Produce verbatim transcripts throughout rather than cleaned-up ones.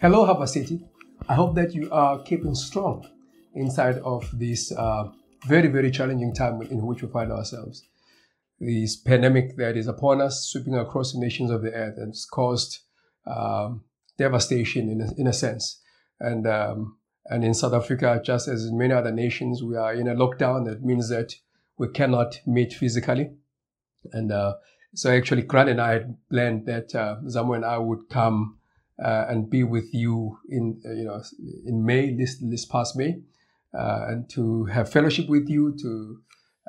Hello, Hapa City. I hope that you are keeping strong inside of this uh, very, very challenging time in which we find ourselves. This pandemic that is upon us, sweeping across the nations of the earth, and it's caused um, devastation in a, in a sense. And, um, and in South Africa, just as in many other nations, we are in a lockdown. That means that we cannot meet physically. And uh, so actually, Grant and I had planned that uh, Zambo and I would come Uh, and be with you in uh, you know in May, this this past May, uh, and to have fellowship with you, to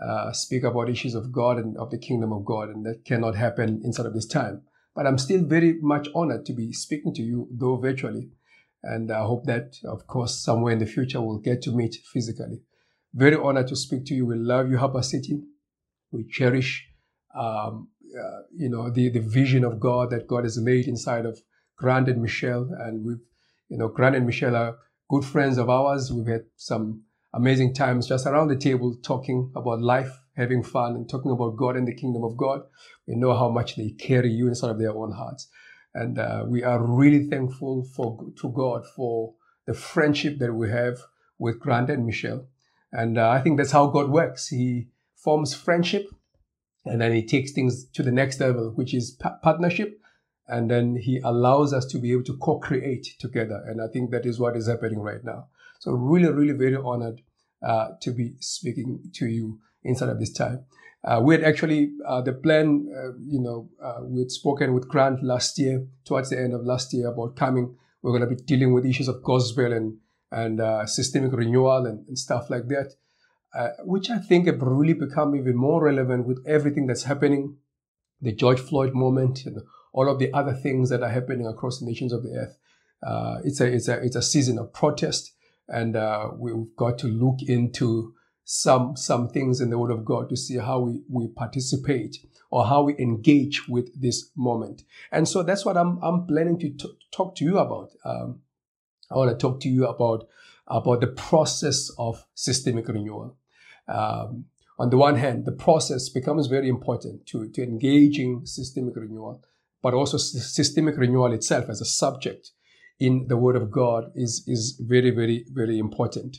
uh, speak about issues of God and of the kingdom of God, and that cannot happen inside of this time. But I'm still very much honored to be speaking to you, though virtually, and I hope that, of course, somewhere in the future we'll get to meet physically. Very honored to speak to you. We love you, Harper City. We cherish um, uh, you know the the vision of God that God has laid inside of Grant and Michelle, and we've, you know, Grant and Michelle are good friends of ours. We've had some amazing times just around the table talking about life, having fun, and talking about God and the kingdom of God. We know how much they carry you inside of their own hearts. And uh, we are really thankful for to God for the friendship that we have with Grant and Michelle. And uh, I think that's how God works. He forms friendship, and then he takes things to the next level, which is pa- partnership. And then he allows us to be able to co-create together. And I think that is what is happening right now. So really, really very honored uh, to be speaking to you inside of this time. Uh, we had actually, uh, the plan, uh, you know, uh, we had spoken with Grant last year, towards the end of last year, about coming. We're going to be dealing with issues of gospel and, and uh, systemic renewal and, and stuff like that, uh, which I think have really become even more relevant with everything that's happening, the George Floyd moment, and all of the other things that are happening across the nations of the earth. Uh, it's a it's a it's a season of protest, and uh, we've got to look into some some things in the Word of God to see how we we participate or how we engage with this moment. And so that's what I'm I'm planning to t- talk to you about. Um, I want to talk to you about about the process of systemic renewal. Um, on the one hand, the process becomes very important to to engaging systemic renewal. But also systemic renewal itself as a subject in the Word of God is, is very, very, very important.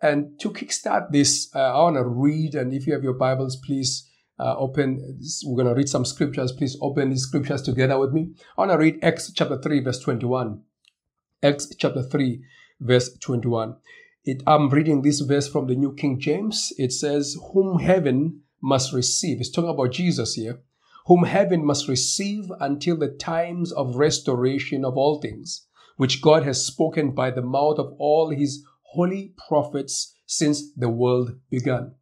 And to kickstart this, uh, I want to read, and if you have your Bibles, please uh, open, we're going to read some scriptures. Please open these scriptures together with me. I want to read Acts chapter three, verse twenty-one. Acts chapter three, verse twenty-one. It, I'm reading this verse from the New King James. It says, whom heaven must receive. It's talking about Jesus here. Whom heaven must receive until the times of restoration of all things, which God has spoken by the mouth of all his holy prophets since the world began.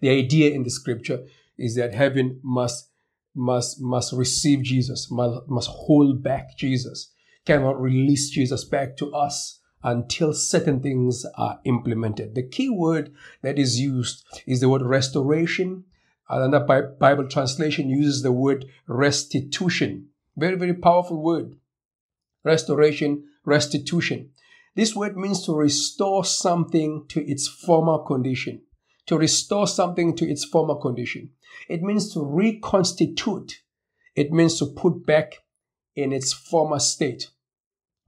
The idea in the scripture is that heaven must, must, must receive Jesus, must hold back Jesus, cannot release Jesus back to us until certain things are implemented. The key word that is used is the word restoration. Another Bible translation uses the word restitution. Very, very powerful word. Restoration, restitution. This word means to restore something to its former condition. To restore something to its former condition. It means to reconstitute. It means to put back in its former state.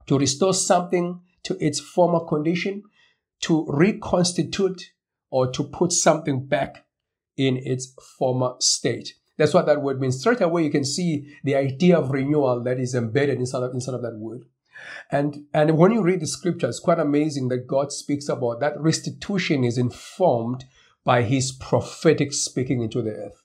To restore something to its former condition, to reconstitute or to put something back in its former state. That's what that word means. Straight away, you can see the idea of renewal that is embedded inside of, inside of that word. And, and when you read the scripture, it's quite amazing that God speaks about that restitution is informed by his prophetic speaking into the earth,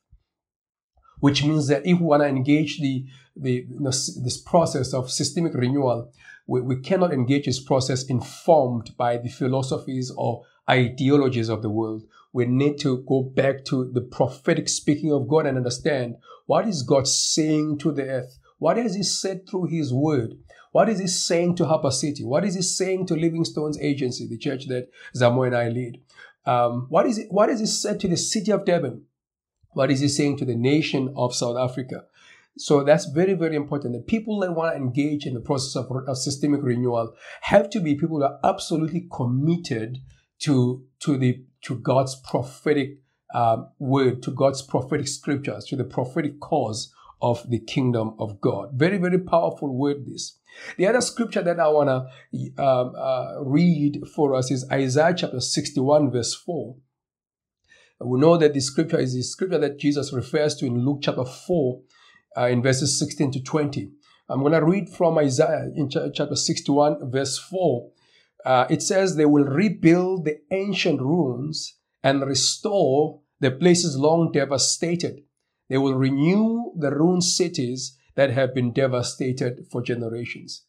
which means that if we want to engage the, the you know, this process of systemic renewal, we, we cannot engage this process informed by the philosophies or ideologies of the world. We need to go back to the prophetic speaking of God and understand what is God saying to the earth. What has he said through his word? What is he saying to Hapa City? What is he saying to Living Stones Agency, the church that Zambo and I lead? Um, what is it, what has he said to the city of Devon? What is he saying to the nation of South Africa? So that's very, very important. The people that want to engage in the process of, of systemic renewal have to be people that are absolutely committed to, to the to God's prophetic uh, word, to God's prophetic scriptures, to the prophetic cause of the kingdom of God. Very, very powerful word, this. The other scripture that I want to um, uh, read for us is Isaiah chapter sixty-one, verse four. We know that the scripture is the scripture that Jesus refers to in Luke chapter four, uh, in verses sixteen to twenty. I'm going to read from Isaiah in ch- chapter sixty-one, verse four. Uh, it says, "They will rebuild the ancient ruins and restore the places long devastated. They will renew the ruined cities that have been devastated for generations."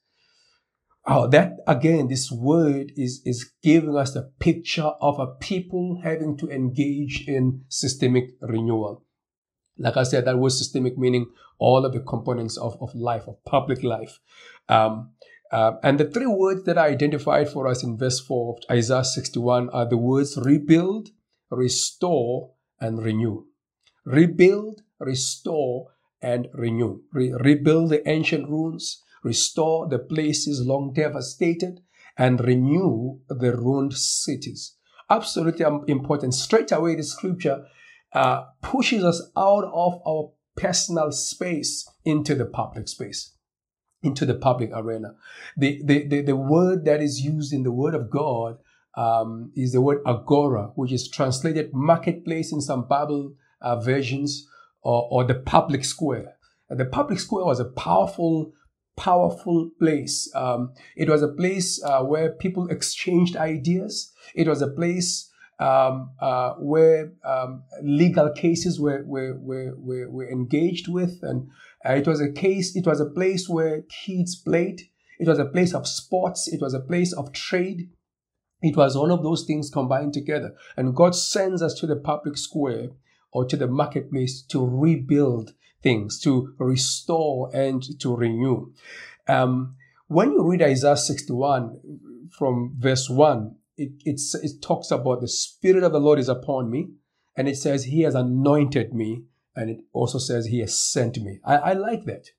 Oh, that again, this word is, is giving us the picture of a people having to engage in systemic renewal. Like I said, that word systemic meaning all of the components of, of life, of public life. Um, uh, and the three words that are identified for us in verse four of Isaiah sixty-one are the words rebuild, restore, and renew. Rebuild, restore, and renew. Re- rebuild the ancient ruins, restore the places long devastated, and renew the ruined cities. Absolutely important. Straight away, the scripture uh, pushes us out of our personal space into the public space, into the public arena. The, the, the, the word that is used in the Word of God um, is the word agora, which is translated marketplace in some Bible uh, versions, or, or the public square. And the public square was a powerful powerful place. Um, it was a place uh, where people exchanged ideas. It was a place um, uh, where um, legal cases were, were, were, were, were engaged with. And uh, it was a case, it was a place where kids played. It was a place of sports. It was a place of trade. It was all of those things combined together. And God sends us to the public square or to the marketplace to rebuild things, to restore and to renew. Um, when you read Isaiah sixty-one from verse one, it, it, it talks about the Spirit of the Lord is upon me, and it says He has anointed me, and it also says He has sent me. I, I like that.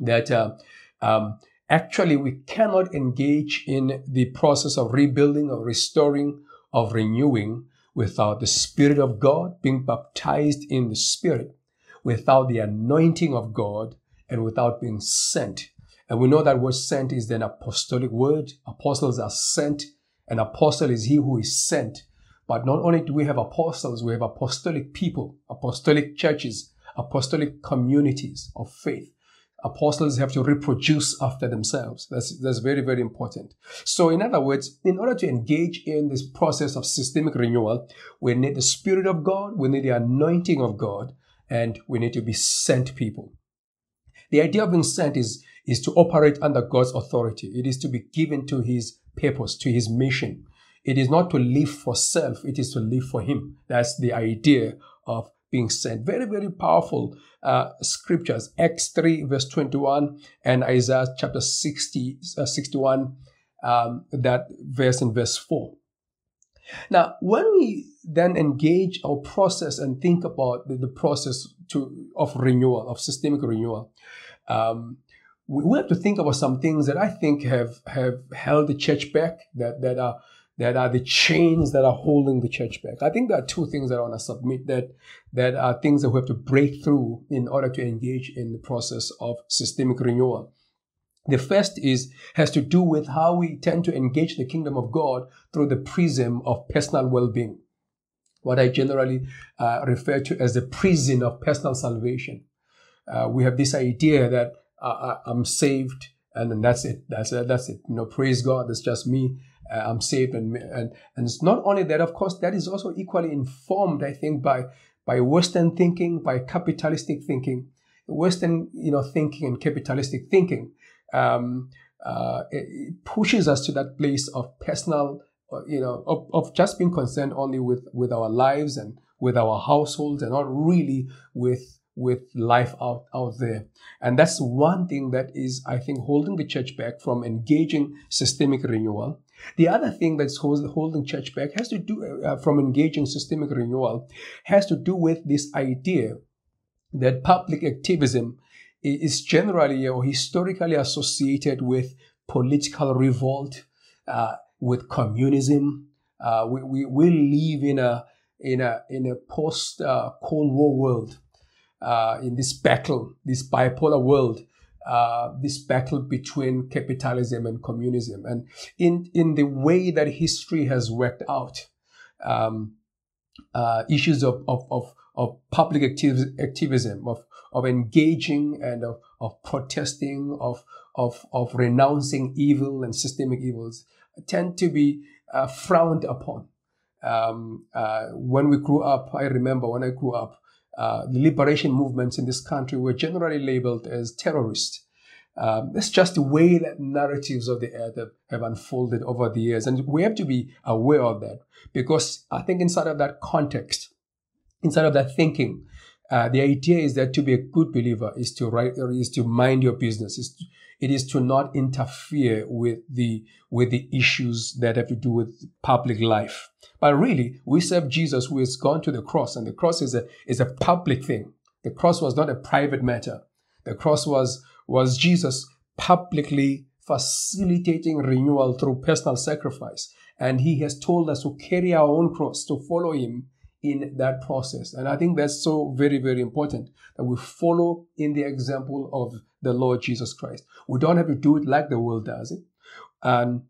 That uh, um, actually we cannot engage in the process of rebuilding, of restoring, of renewing without the Spirit of God, being baptized in the Spirit, without the anointing of God, and without being sent. And we know that word sent is an apostolic word. Apostles are sent. An apostle is he who is sent. But not only do we have apostles, we have apostolic people, apostolic churches, apostolic communities of faith. Apostles have to reproduce after themselves. That's, that's very, very important. So in other words, in order to engage in this process of systemic renewal, we need the Spirit of God, we need the anointing of God, and we need to be sent people. The idea of being sent is, is to operate under God's authority. It is to be given to His purpose, to His mission. It is not to live for self, it is to live for Him. That's the idea of being sent. Very, very powerful uh, scriptures. Acts three verse twenty-one and Isaiah chapter sixty, uh, sixty-one, um, that verse in verse four. Now, when we then engage our process and think about the, the process to, of renewal, of systemic renewal, um, we, we have to think about some things that I think have, have held the church back, that, that, are, that are the chains that are holding the church back. I think there are two things that I want to submit that, that are things that we have to break through in order to engage in the process of systemic renewal. The first is has to do with how we tend to engage the kingdom of God through the prism of personal well-being, what I generally uh, refer to as the prison of personal salvation. Uh, we have this idea that uh, I'm saved and then that's it. That's it. That's it. You know, praise God. That's just me. Uh, I'm saved, and and and it's not only that. Of course, that is also equally informed, I think, by by Western thinking, by capitalistic thinking, Western you know thinking and capitalistic thinking. Um, uh, it pushes us to that place of personal, you know, of, of just being concerned only with, with our lives and with our households, and not really with with life out, out there. And that's one thing that is, I think, holding the church back from engaging systemic renewal. The other thing that's holding church back has to do uh, from engaging systemic renewal has to do with this idea that public activism is generally or historically associated with political revolt, uh, with communism. Uh, we, we we live in a in a in a post uh, Cold War world, uh, in this battle, this bipolar world, uh, this battle between capitalism and communism. And in, in the way that history has worked out, um, uh, issues of, of, of, of public activ- activism, of, of engaging and of, of protesting, of, of, of renouncing evil and systemic evils tend to be uh, frowned upon. Um, uh, when we grew up, I remember when I grew up, uh, the liberation movements in this country were generally labeled as terrorists. Um, it's just the way that narratives of the earth have, have unfolded over the years. And we have to be aware of that, because I think inside of that context, inside of that thinking, uh, the idea is that to be a good believer is to write, or is to mind your business. Is to, it is to not interfere with the, with the issues that have to do with public life. But really, we serve Jesus, who has gone to the cross, and the cross is a, is a public thing. The cross was not a private matter. The cross was, was Jesus publicly facilitating renewal through personal sacrifice. And he has told us to carry our own cross, to follow him in that process. And I think that's so very, very important, that we follow in the example of the Lord Jesus Christ. We don't have to do it like the world does it. Um,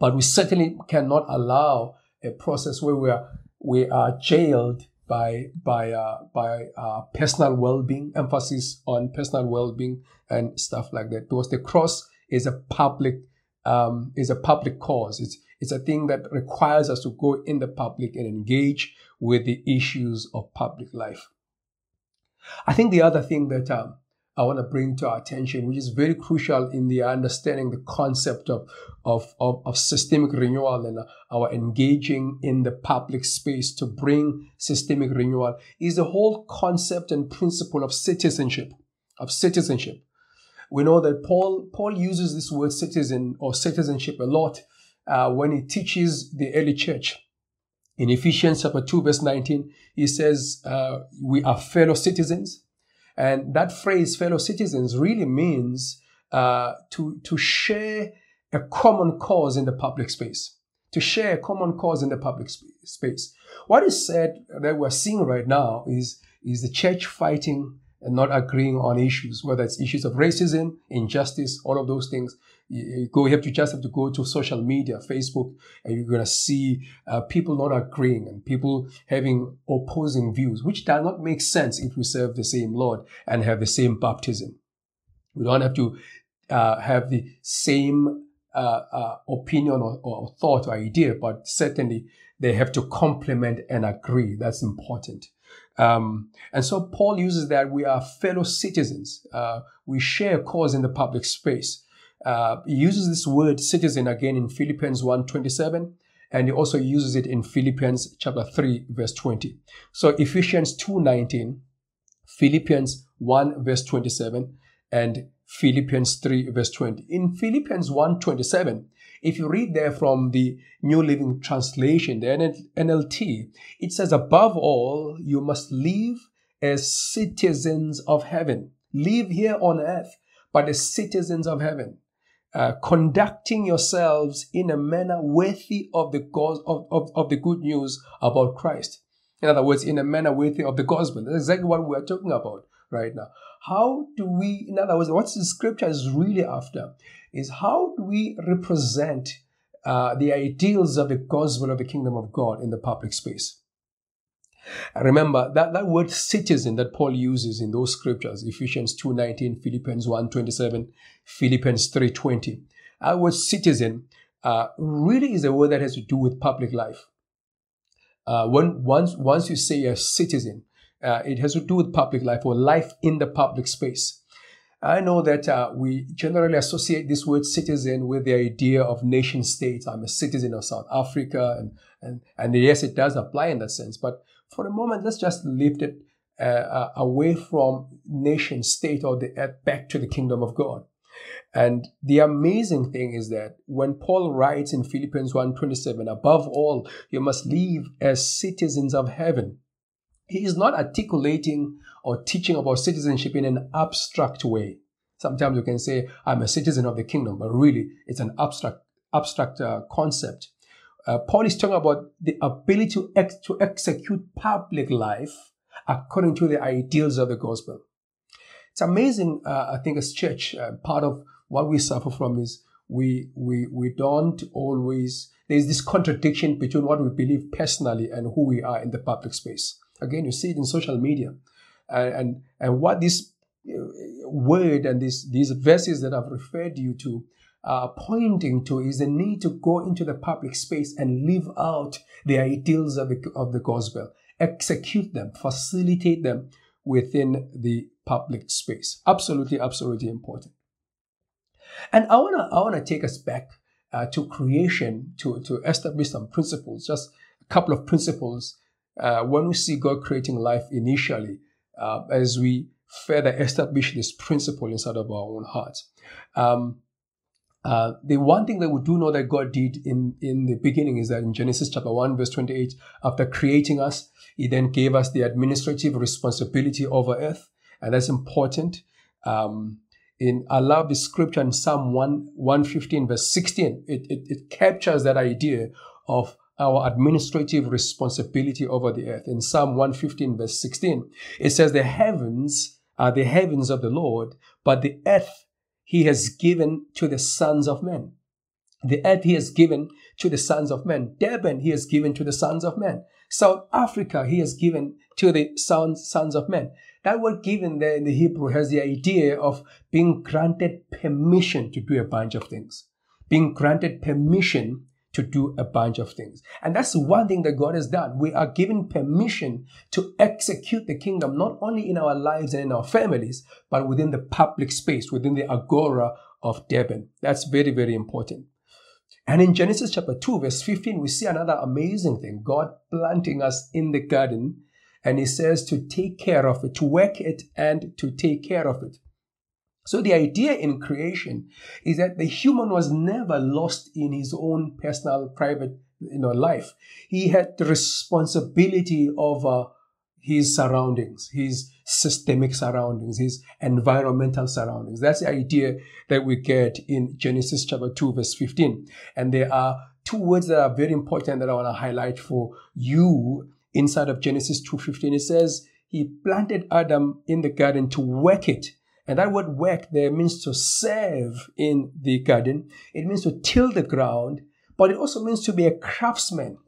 but we certainly cannot allow a process where we are, we are jailed by, by, uh, by uh, personal well-being, emphasis on personal well-being and stuff like that. Because the cross is a public, um, is a public cause. It's, it's a thing that requires us to go in the public and engage with the issues of public life. I think the other thing that um, I want to bring to our attention, which is very crucial in the understanding the concept of, of, of, of systemic renewal and our engaging in the public space to bring systemic renewal, is the whole concept and principle of citizenship, of citizenship. We know that Paul, Paul uses this word citizen or citizenship a lot uh, when he teaches the early church. In Ephesians chapter two, verse nineteen, he says, uh, we are fellow citizens. And that phrase, fellow citizens, really means uh, to, to share a common cause in the public space, to share a common cause in the public sp- space. What is said that we're seeing right now is, is the church fighting and not agreeing on issues, whether it's issues of racism, injustice, all of those things. You go, you have to just have to go to social media, Facebook, and you're going to see uh, people not agreeing and people having opposing views, which does not make sense if we serve the same Lord and have the same baptism. We don't have to uh, have the same uh, uh, opinion or, or thought or idea, but certainly they have to complement and agree. That's important. Um, and so Paul uses that we are fellow citizens. Uh, we share a cause in the public space. Uh, he uses this word citizen again in Philippians one twenty-seven, and he also uses it in Philippians chapter three, verse twenty. So Ephesians two nineteen, Philippians one, verse twenty-seven, and Philippians three, verse twenty. In Philippians one twenty-seven, if you read there from the New Living Translation, the N L T, it says, above all, you must live as citizens of heaven. Live here on earth, but as citizens of heaven. Uh, conducting yourselves in a manner worthy of the go- of, of, of the good news about Christ. In other words, in a manner worthy of the gospel. That's exactly what we're talking about right now. How do we, in other words, what the scripture is really after is how do we represent uh, the ideals of the gospel of the kingdom of God in the public space? Remember, that, that word citizen that Paul uses in those scriptures, Ephesians two nineteen, Philippians one twenty-seven, Philippians three twenty, that word citizen uh, really is a word that has to do with public life. Uh, when once, once you say a citizen, uh, it has to do with public life or life in the public space. I know that uh, we generally associate this word citizen with the idea of nation states. I'm a citizen of South Africa, and, and, and yes, it does apply in that sense, but for a moment, let's just lift it uh, uh, away from nation state or the earth back to the kingdom of God. And the amazing thing is that when Paul writes in Philippians one twenty-seven, above all, you must live as citizens of heaven, he is not articulating or teaching about citizenship in an abstract way. Sometimes you can say, I'm a citizen of the kingdom, but really it's an abstract, abstract uh, concept. Uh, Paul is talking about the ability to, ex- to execute public life according to the ideals of the gospel. It's amazing. Uh, I think as church, uh, part of what we suffer from is we we we don't always. There's this contradiction between what we believe personally and who we are in the public space. Again, you see it in social media, and and, and what this word and this, these verses that I've referred you to are pointing to is the need to go into the public space and live out the ideals of the, of the gospel, execute them, facilitate them within the public space. Absolutely, absolutely important. And I wanna, I wanna take us back uh, to creation to, to establish some principles, just a couple of principles uh, when we see God creating life initially uh, as we further establish this principle inside of our own hearts. Um, uh, the one thing that we do know that God did in, in the beginning is that in Genesis chapter one, verse twenty-eight, after creating us, he then gave us the administrative responsibility over earth. And that's important. Um, in, I love the scripture in Psalm one fifteen, verse sixteen. It, it, it captures that idea of our administrative responsibility over the earth. In Psalm one fifteen, verse sixteen, it says, the heavens are the heavens of the Lord, but the earth he has given to the sons of men. The earth he has given to the sons of men. Devon he has given to the sons of men. South Africa he has given to the sons, sons of men. That word given there in the Hebrew has the idea of being granted permission to do a bunch of things. Being granted permission to do a bunch of things. And that's one thing that God has done. We are given permission to execute the kingdom, not only in our lives and in our families, but within the public space, within the agora of Devon. That's very, very important. And in Genesis chapter two, verse fifteen, we see another amazing thing. God planting us in the garden, and he says to take care of it, to work it and to take care of it. So the idea in creation is that the human was never lost in his own personal, private, you know, life. He had the responsibility over his surroundings, his systemic surroundings, his environmental surroundings. That's the idea that we get in Genesis chapter two, verse fifteen. And there are two words that are very important that I want to highlight for you inside of Genesis two fifteen. It says, he planted Adam in the garden to work it. And that word work there means to serve in the garden. It means to till the ground, but it also means to be a craftsman.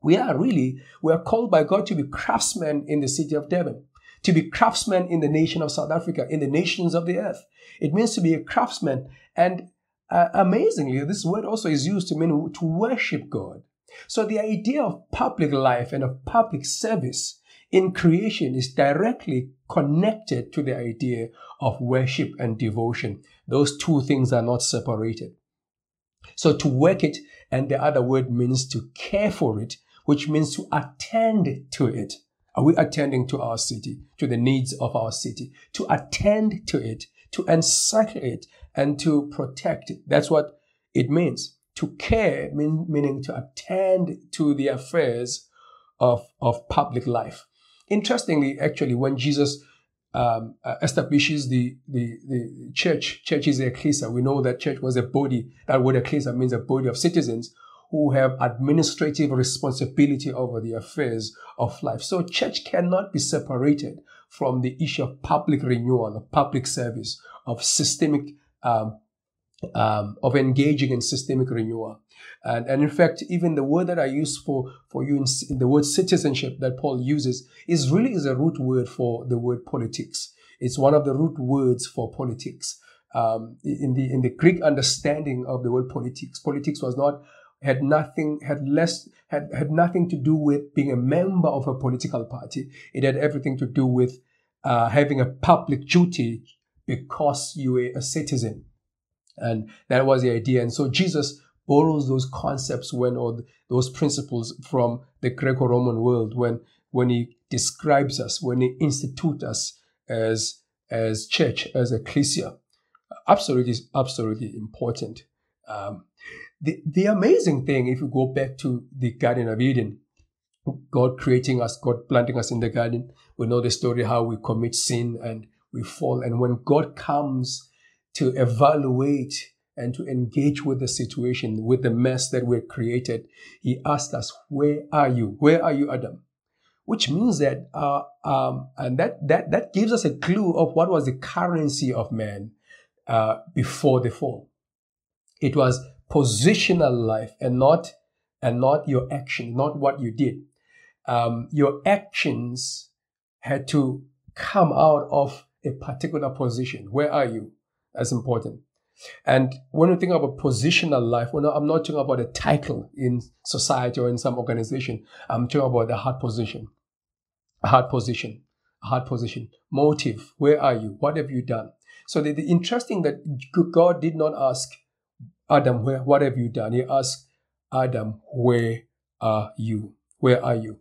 We are really, we are called by God to be craftsmen in the city of Devon, to be craftsmen in the nation of South Africa, in the nations of the earth. It means to be a craftsman. And uh, amazingly, this word also is used to mean to worship God. So the idea of public life and of public service in creation is directly connected to the idea of worship and devotion. Those two things are not separated. So to work it, and the other word means to care for it, which means to attend to it. Are we attending to our city, to the needs of our city? To attend to it, to encircle it, and to protect it. That's what it means. To care, mean, meaning to attend to the affairs of, of public life. Interestingly, actually, when Jesus um, uh, establishes the, the, the church, church is the ecclesia. We know that church was a body. That word ecclesia means a body of citizens who have administrative responsibility over the affairs of life. So church cannot be separated from the issue of public renewal, of public service, of systemic, um, um, of engaging in systemic renewal. And, and in fact, even the word that I use for, for you, in, in the word citizenship that Paul uses, is really is a root word for the word politics. It's one of the root words for politics. Um, in the in the Greek understanding of the word politics, politics was not had nothing had less had, had nothing to do with being a member of a political party. It had everything to do with uh, having a public duty because you were a citizen, and that was the idea. And so Jesus borrows those concepts when, or those principles from the Greco-Roman world when, when he describes us, when he institutes us as, as church, as ecclesia. Absolutely, absolutely important. Um, the, the amazing thing, if you go back to the Garden of Eden, God creating us, God planting us in the garden, we know the story how we commit sin and we fall. And when God comes to evaluate and to engage with the situation, with the mess that we're created, he asked us, where are you? Where are you, Adam? which means that uh, um, and that that that gives us a clue of what was the currency of man uh, before the fall. It was positional life, and not and not your action, not what you did. Um, your actions had to come out of a particular position. Where are you? That's important. And when we think about positional life, well, I'm not talking about a title in society or in some organization. I'm talking about a hard position, a hard position, a hard position. Motive, where are you? What have you done? So the, the interesting that God did not ask Adam, where, what have you done? He asked Adam, where are you? Where are you?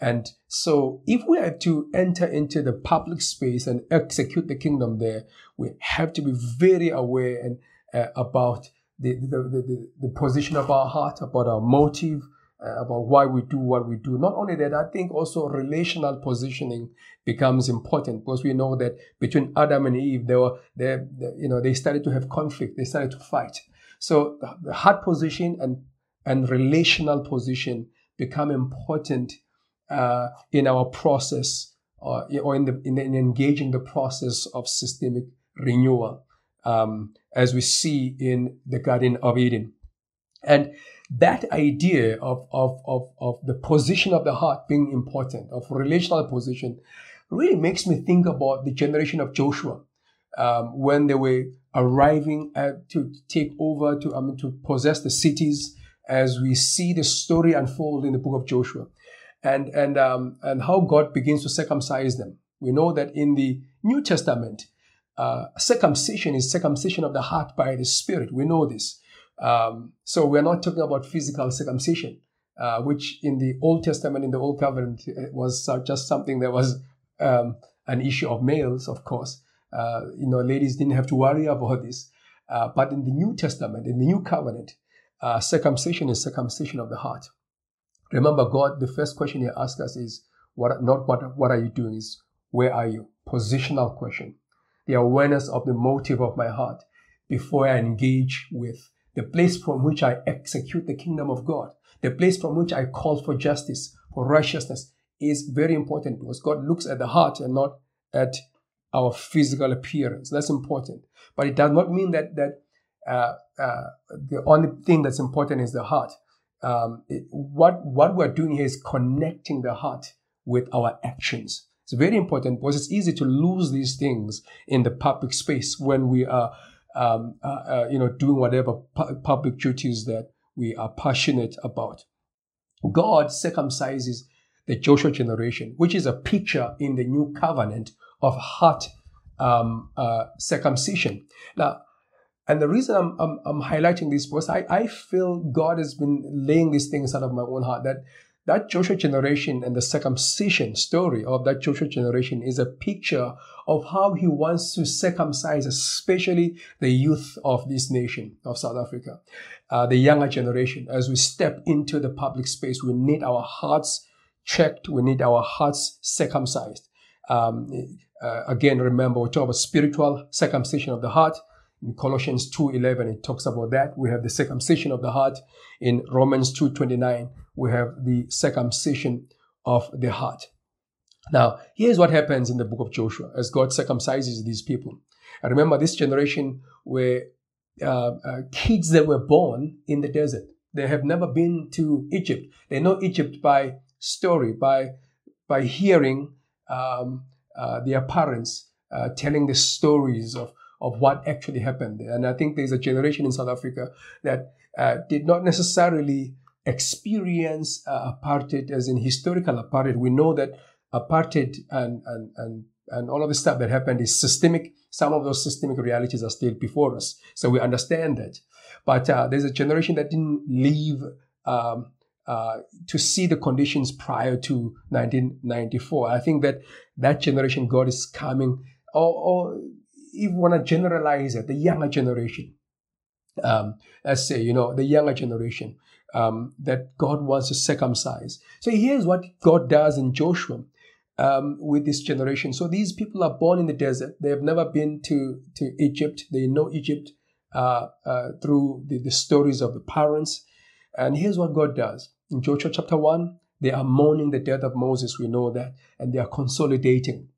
And so if we have to enter into the public space and execute the kingdom there, we have to be very aware and uh, about the, the, the, the position of our heart, about our motive, uh, about why we do what we do. Not only that, I think also relational positioning becomes important, because we know that between Adam and Eve, they were, they, they, you know, they started to have conflict. They started to fight. So the, the heart position and, and relational position become important Uh, in our process, uh, or in, the, in, the, in engaging the process of systemic renewal, um, as we see in the Garden of Eden. And that idea of, of, of, of the position of the heart being important, of relational position, really makes me think about the generation of Joshua, um, when they were arriving at, to take over, to, I mean, to possess the cities, as we see the story unfold in the book of Joshua. And and um, and how God begins to circumcise them. We know that in the New Testament, uh, circumcision is circumcision of the heart by the Spirit. We know this. Um, so we're not talking about physical circumcision, uh, which in the Old Testament, in the Old Covenant, it was just something that was um, an issue of males, of course. Uh, you know, ladies didn't have to worry about this. Uh, but in the New Testament, in the New Covenant, uh, circumcision is circumcision of the heart. Remember, God, the first question he asks us is, what, not what, what are you doing, is where are you? Positional question. The awareness of the motive of my heart before I engage with the place from which I execute the kingdom of God. The place from which I call for justice, for righteousness, is very important, because God looks at the heart and not at our physical appearance. That's important. But it does not mean that, that uh, uh, the only thing that's important is the heart. Um, it, what what we're doing here is connecting the heart with our actions. It's very important, because it's easy to lose these things in the public space when we are, um, uh, uh, you know, doing whatever pu- public duties that we are passionate about. God circumcises the Joshua generation, which is a picture in the New Covenant of heart um, uh, circumcision. Now, and the reason I'm, I'm, I'm highlighting this was I, I feel God has been laying these things out of my own heart, that that Joshua generation and the circumcision story of that Joshua generation is a picture of how he wants to circumcise, especially the youth of this nation, of South Africa, uh, the younger generation. As we step into the public space, we need our hearts checked. We need our hearts circumcised. Um, uh, again, remember, we talk about spiritual circumcision of the heart. In Colossians two eleven, it talks about that. We have the circumcision of the heart. In Romans two twenty-nine, we have the circumcision of the heart. Now, here's what happens in the book of Joshua as God circumcises these people. I remember this generation were uh, uh, kids that were born in the desert. They have never been to Egypt. They know Egypt by story, by, by hearing um, uh, their parents uh, telling the stories of of what actually happened. And I think there's a generation in South Africa that uh, did not necessarily experience uh, apartheid, as in historical apartheid. We know that apartheid and, and, and, and all of the stuff that happened is systemic. Some of those systemic realities are still before us. So we understand that. But uh, there's a generation that didn't leave um, uh, to see the conditions prior to nineteen ninety-four. I think that that generation, God is coming, or, or if we want to generalize it, the younger generation, um, let's say, you know, the younger generation um, that God wants to circumcise. So here's what God does in Joshua um, with this generation. So these people are born in the desert. They have never been to, to Egypt. They know Egypt uh, uh, through the, the stories of the parents. And here's what God does. In Joshua chapter one, They are mourning the death of Moses, we know that, and they are consolidating.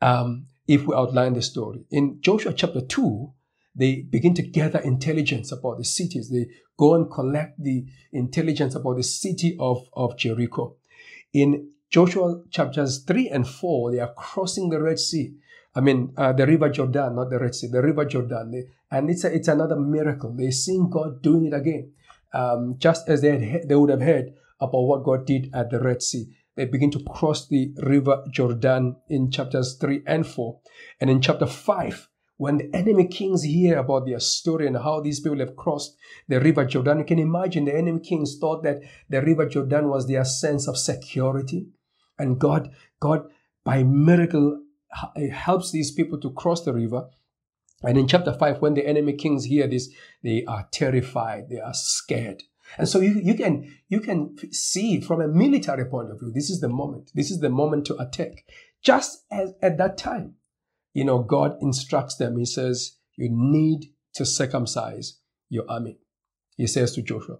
Um, if we outline the story. In Joshua chapter two, they begin to gather intelligence about the cities. They go and collect the intelligence about the city of, of Jericho. In Joshua chapters three and four, they are crossing the Red Sea. I mean, uh, the River Jordan, not the Red Sea, the River Jordan. They, and it's, a, it's another miracle. They're seeing God doing it again. Um, just as they, had, they would have heard about what God did at the Red Sea. They begin to cross the River Jordan in chapters three and four. And in chapter five, when the enemy kings hear about their story and how these people have crossed the River Jordan, you can imagine the enemy kings thought that the River Jordan was their sense of security. And God, God by miracle, helps these people to cross the river. And in chapter five, when the enemy kings hear this, they are terrified, they are scared. And so you, you can you can see from a military point of view, this is the moment. This is the moment to attack. Just as at that time, you know, God instructs them. He says, you need to circumcise your army. He says to Joshua,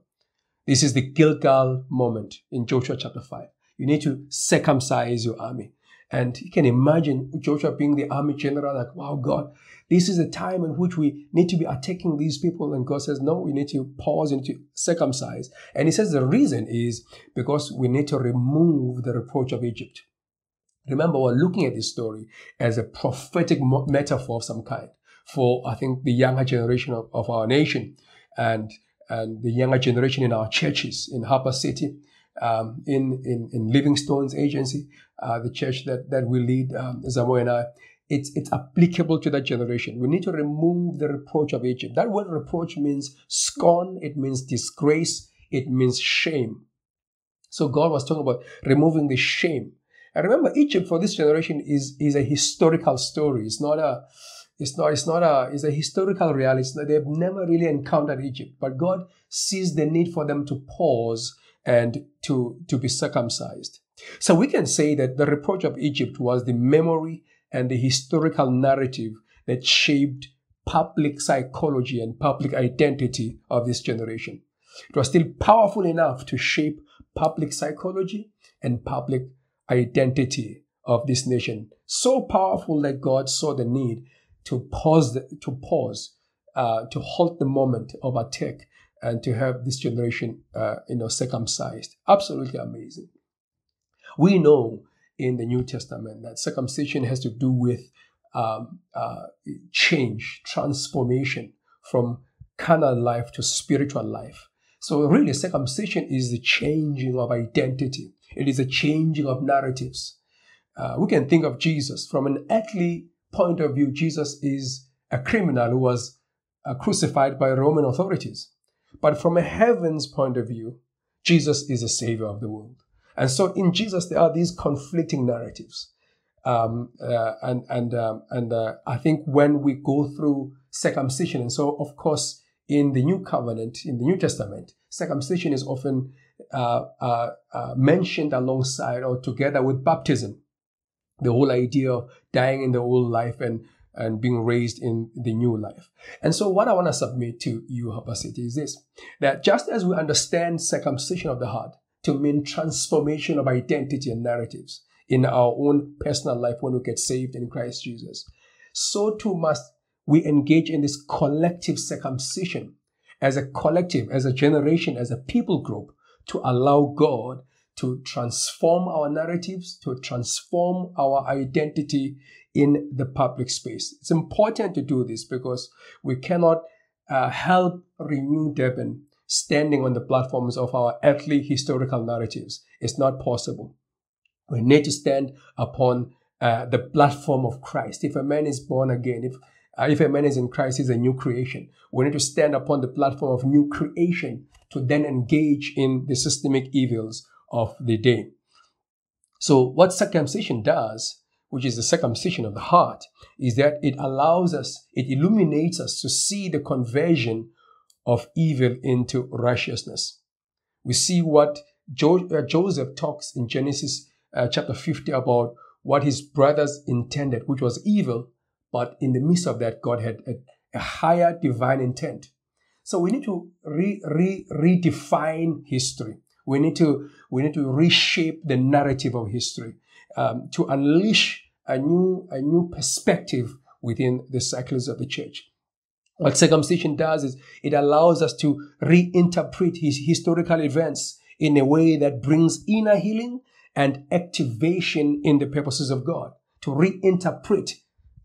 this is the Gilgal moment in Joshua chapter five. You need to circumcise your army. And you can imagine Joshua being the army general, like, wow, God, this is the time in which we need to be attacking these people. And God says, no, we need to pause and to circumcise. And he says the reason is because we need to remove the reproach of Egypt. Remember, we're looking at this story as a prophetic metaphor of some kind for, I think, the younger generation of, of our nation and, and the younger generation in our churches in Harper City. Um, in, in, in Living Stones Agency, uh, the church that, that we lead, um, Zambo and I, it's, it's applicable to that generation. We need to remove the reproach of Egypt. That word reproach means scorn, it means disgrace, it means shame. So God was talking about removing the shame. And remember, Egypt for this generation is, is a historical story. It's not a, it's not, it's not a, it's a historical reality. They've never really encountered Egypt, but God sees the need for them to pause and to, to be circumcised. So we can say that the reproach of Egypt was the memory and the historical narrative that shaped public psychology and public identity of this generation. It was still powerful enough to shape public psychology and public identity of this nation. So powerful that God saw the need to pause, the, to pause, uh, to halt the moment of attack and to have this generation, uh, you know, circumcised. Absolutely amazing. We know in the New Testament that circumcision has to do with um, uh, change, transformation from carnal life to spiritual life. So really, circumcision is the changing of identity. It is a changing of narratives. Uh, we can think of Jesus from an earthly point of view. Jesus is a criminal who was uh, crucified by Roman authorities. But from a heaven's point of view, Jesus is the savior of the world. And so in Jesus, there are these conflicting narratives. Um, uh, and and, um, and uh, I think when we go through circumcision, and so, of course, in the New Covenant, in the New Testament, circumcision is often uh, uh, uh, mentioned alongside or together with baptism. The whole idea of dying in the old life and and being raised in the new life. And so what I want to submit to you, Hapa City, is this, that just as we understand circumcision of the heart to mean transformation of identity and narratives in our own personal life when we get saved in Christ Jesus, so too must we engage in this collective circumcision as a collective, as a generation, as a people group, to allow God to transform our narratives, to transform our identity in the public space. It's important to do this because we cannot uh, help renew Devon standing on the platforms of our earthly historical narratives. It's not possible. We need to stand upon uh, the platform of Christ. If a man is born again, if uh, if a man is in Christ, he's a new creation. We need to stand upon the platform of new creation to then engage in the systemic evils of the day. So what circumcision does, which is the circumcision of the heart, is that it allows us, it illuminates us to see the conversion of evil into righteousness. We see what Jo- uh, Joseph talks in Genesis uh, chapter fifty about what his brothers intended, which was evil, but in the midst of that, God had a, a higher divine intent. So we need to re- re- redefine history. We need to, we need to reshape the narrative of history um, to unleash a new, a new perspective within the cycles of the church. What circumcision does is it allows us to reinterpret his historical events in a way that brings inner healing and activation in the purposes of God. To reinterpret,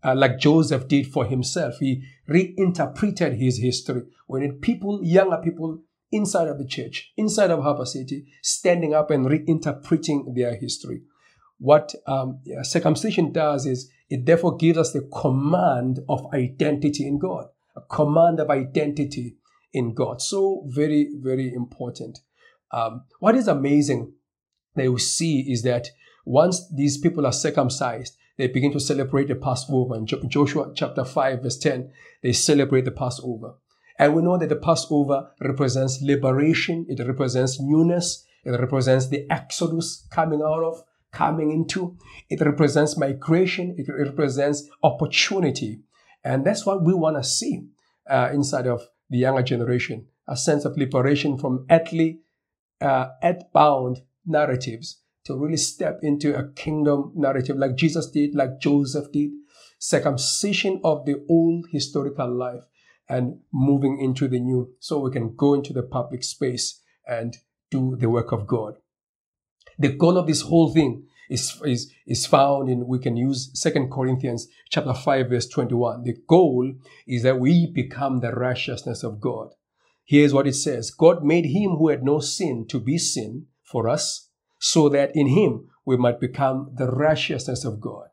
uh, like Joseph did for himself, he reinterpreted his history. We need people, younger people, inside of the church, inside of Harper City, standing up and reinterpreting their history. What um, yeah, circumcision does is it therefore gives us the command of identity in God. A command of identity in God. So very, very important. Um, what is amazing that you see is that once these people are circumcised, they begin to celebrate the Passover. In jo- Joshua chapter five, verse ten, they celebrate the Passover. And we know that the Passover represents liberation. It represents newness. It represents the exodus coming out of, coming into. It represents migration. It represents opportunity. And that's what we want to see uh, inside of the younger generation, a sense of liberation from earthly, uh, earthbound narratives to really step into a kingdom narrative like Jesus did, like Joseph did, circumcision of the old historical life and moving into the new so we can go into the public space and do the work of God. The goal of this whole thing Is, is, is found in, we can use Second Corinthians chapter five, verse twenty-one. The goal is that we become the righteousness of God. Here's what it says. God made him who had no sin to be sin for us, so that in him we might become the righteousness of God.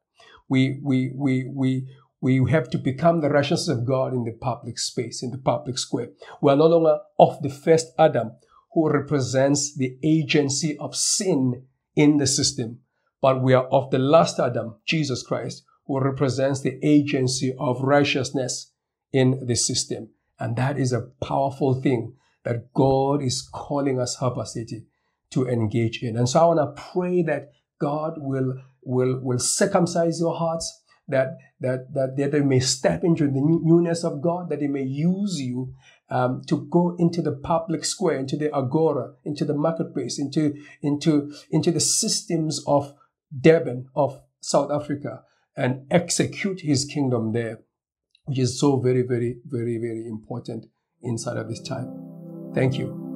We, we, we, we, we have to become the righteousness of God in the public space, in the public square. We are no longer of the first Adam, who represents the agency of sin in the system. But we are of the last Adam, Jesus Christ, who represents the agency of righteousness in the system. And that is a powerful thing that God is calling us, Hapa City, to engage in. And so I want to pray that God will, will, will circumcise your hearts, that, that, that, that they may step into the newness of God, that they may use you Um, to go into the public square, into the agora, into the marketplace, into, into, into the systems of Devon, of South Africa, and execute his kingdom there, which is so very, very, very, very important inside of this time. Thank you.